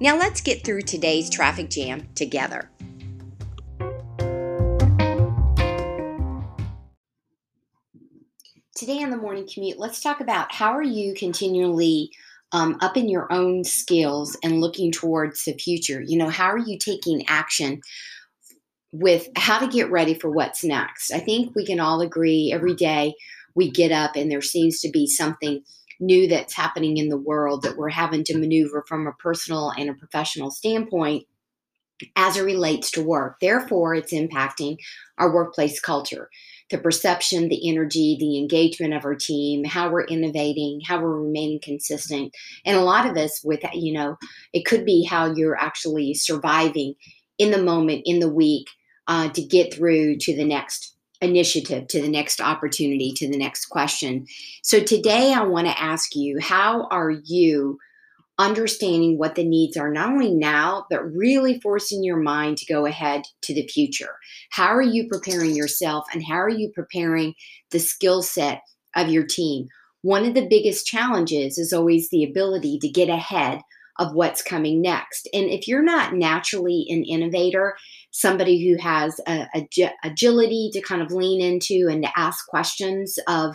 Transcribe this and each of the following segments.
Now let's get through today's traffic jam together. Today on the Morning Commute, let's talk about how are you continually upping your own skills and looking towards the future. You know, how are you taking action with how to get ready for what's next? I think we can all agree every day we get up and there seems to be something new that's happening in the world that we're having to maneuver from a personal and a professional standpoint as it relates to work. Therefore, it's impacting our workplace culture, the perception, the energy, the engagement of our team, how we're innovating, how we're remaining consistent. And a lot of us with, you know, it could be how you're actually surviving in the moment, in the week, to get through to the next initiative, to the next opportunity, to the next question. So today I want to ask you, how are you understanding what the needs are, not only now, but really forcing your mind to go ahead to the future? How are you preparing yourself and how are you preparing the skill set of your team? One of the biggest challenges is always the ability to get ahead of what's coming next. And if you're not naturally an innovator, somebody who has agility to kind of lean into and to ask questions of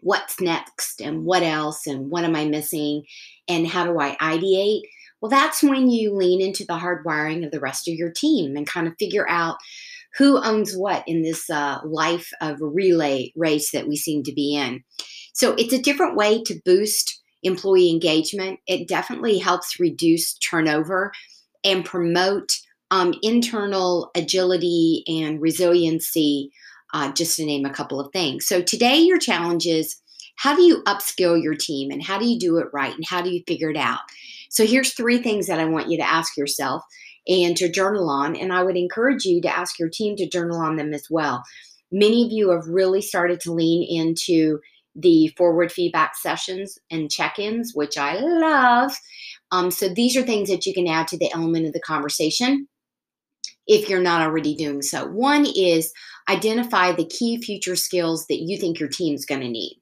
what's next and what else and what am I missing and how do I ideate? Well, that's when you lean into the hardwiring of the rest of your team and kind of figure out who owns what in this life of relay race that we seem to be in. So it's a different way to boost employee engagement. It definitely helps reduce turnover and promote internal agility and resiliency, just to name a couple of things. So today your challenge is, how do you upskill your team and how do you do it right and how do you figure it out? So here's three things that I want you to ask yourself and to journal on, and I would encourage you to ask your team to journal on them as well. Many of you have really started to lean into the forward feedback sessions and check-ins, which I love. So these are things that you can add to the element of the conversation if you're not already doing so. One is identify the key future skills that you think your team's going to need.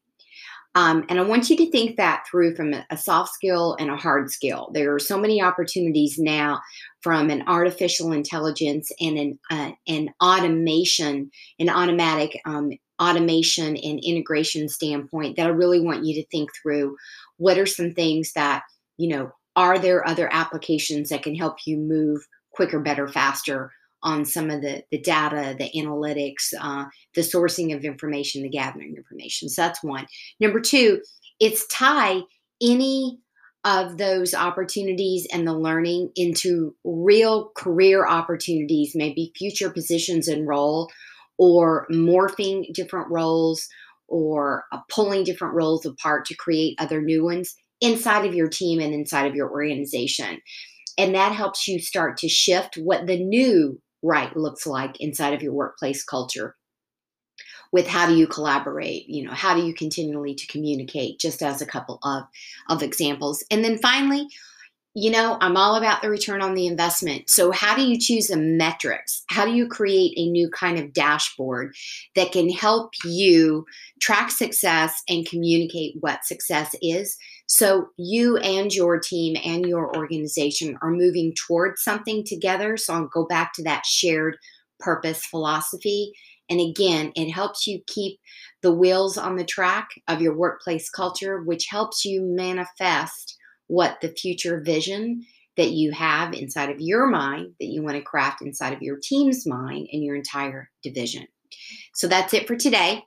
And I want you to think that through from a soft skill and a hard skill. There are so many opportunities now from an artificial intelligence and an automation and integration standpoint that I really want you to think through. What are some things that, you know, are there other applications that can help you move quicker, better, faster on some of the data, the analytics, the sourcing of information, the gathering of information? So that's one. Number two, it's tie any of those opportunities and the learning into real career opportunities, maybe future positions and role, or morphing different roles, or pulling different roles apart to create other new ones inside of your team and inside of your organization. And that helps you start to shift what the new right looks like inside of your workplace culture with how do you collaborate, you know, how do you continually to communicate, just as a couple of examples. And then finally, you know, I'm all about the return on the investment. So how do you choose the metrics? How do you create a new kind of dashboard that can help you track success and communicate what success is? So you and your team and your organization are moving towards something together. So I'll go back to that shared purpose philosophy. And again, it helps you keep the wheels on the track of your workplace culture, which helps you manifest what the future vision that you have inside of your mind that you want to craft inside of your team's mind and your entire division. So that's it for today.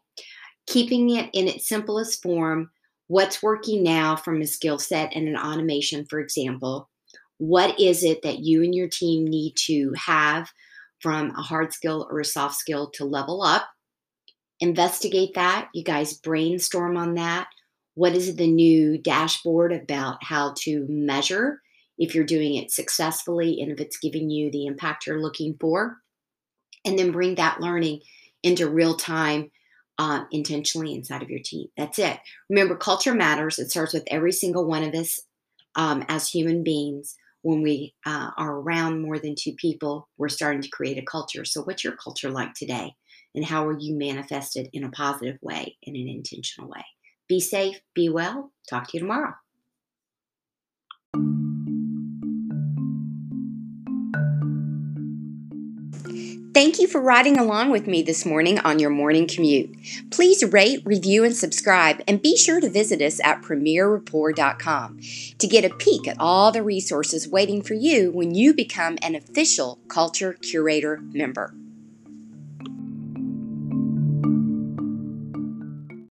Keeping it in its simplest form, what's working now from a skill set and an automation, for example? What is it that you and your team need to have from a hard skill or a soft skill to level up? Investigate that. You guys brainstorm on that. What is the new dashboard about how to measure if you're doing it successfully and if it's giving you the impact you're looking for, and then bring that learning into real time intentionally inside of your team. That's it. Remember, culture matters. It starts with every single one of us as human beings. When we are around more than two people, we're starting to create a culture. So what's your culture like today? And how are you manifested in a positive way, in an intentional way? Be safe, be well. Talk to you tomorrow. Thank you for riding along with me this morning on Your Morning Commute. Please rate, review, and subscribe, and be sure to visit us at premierreport.com to get a peek at all the resources waiting for you when you become an official Culture Curator member.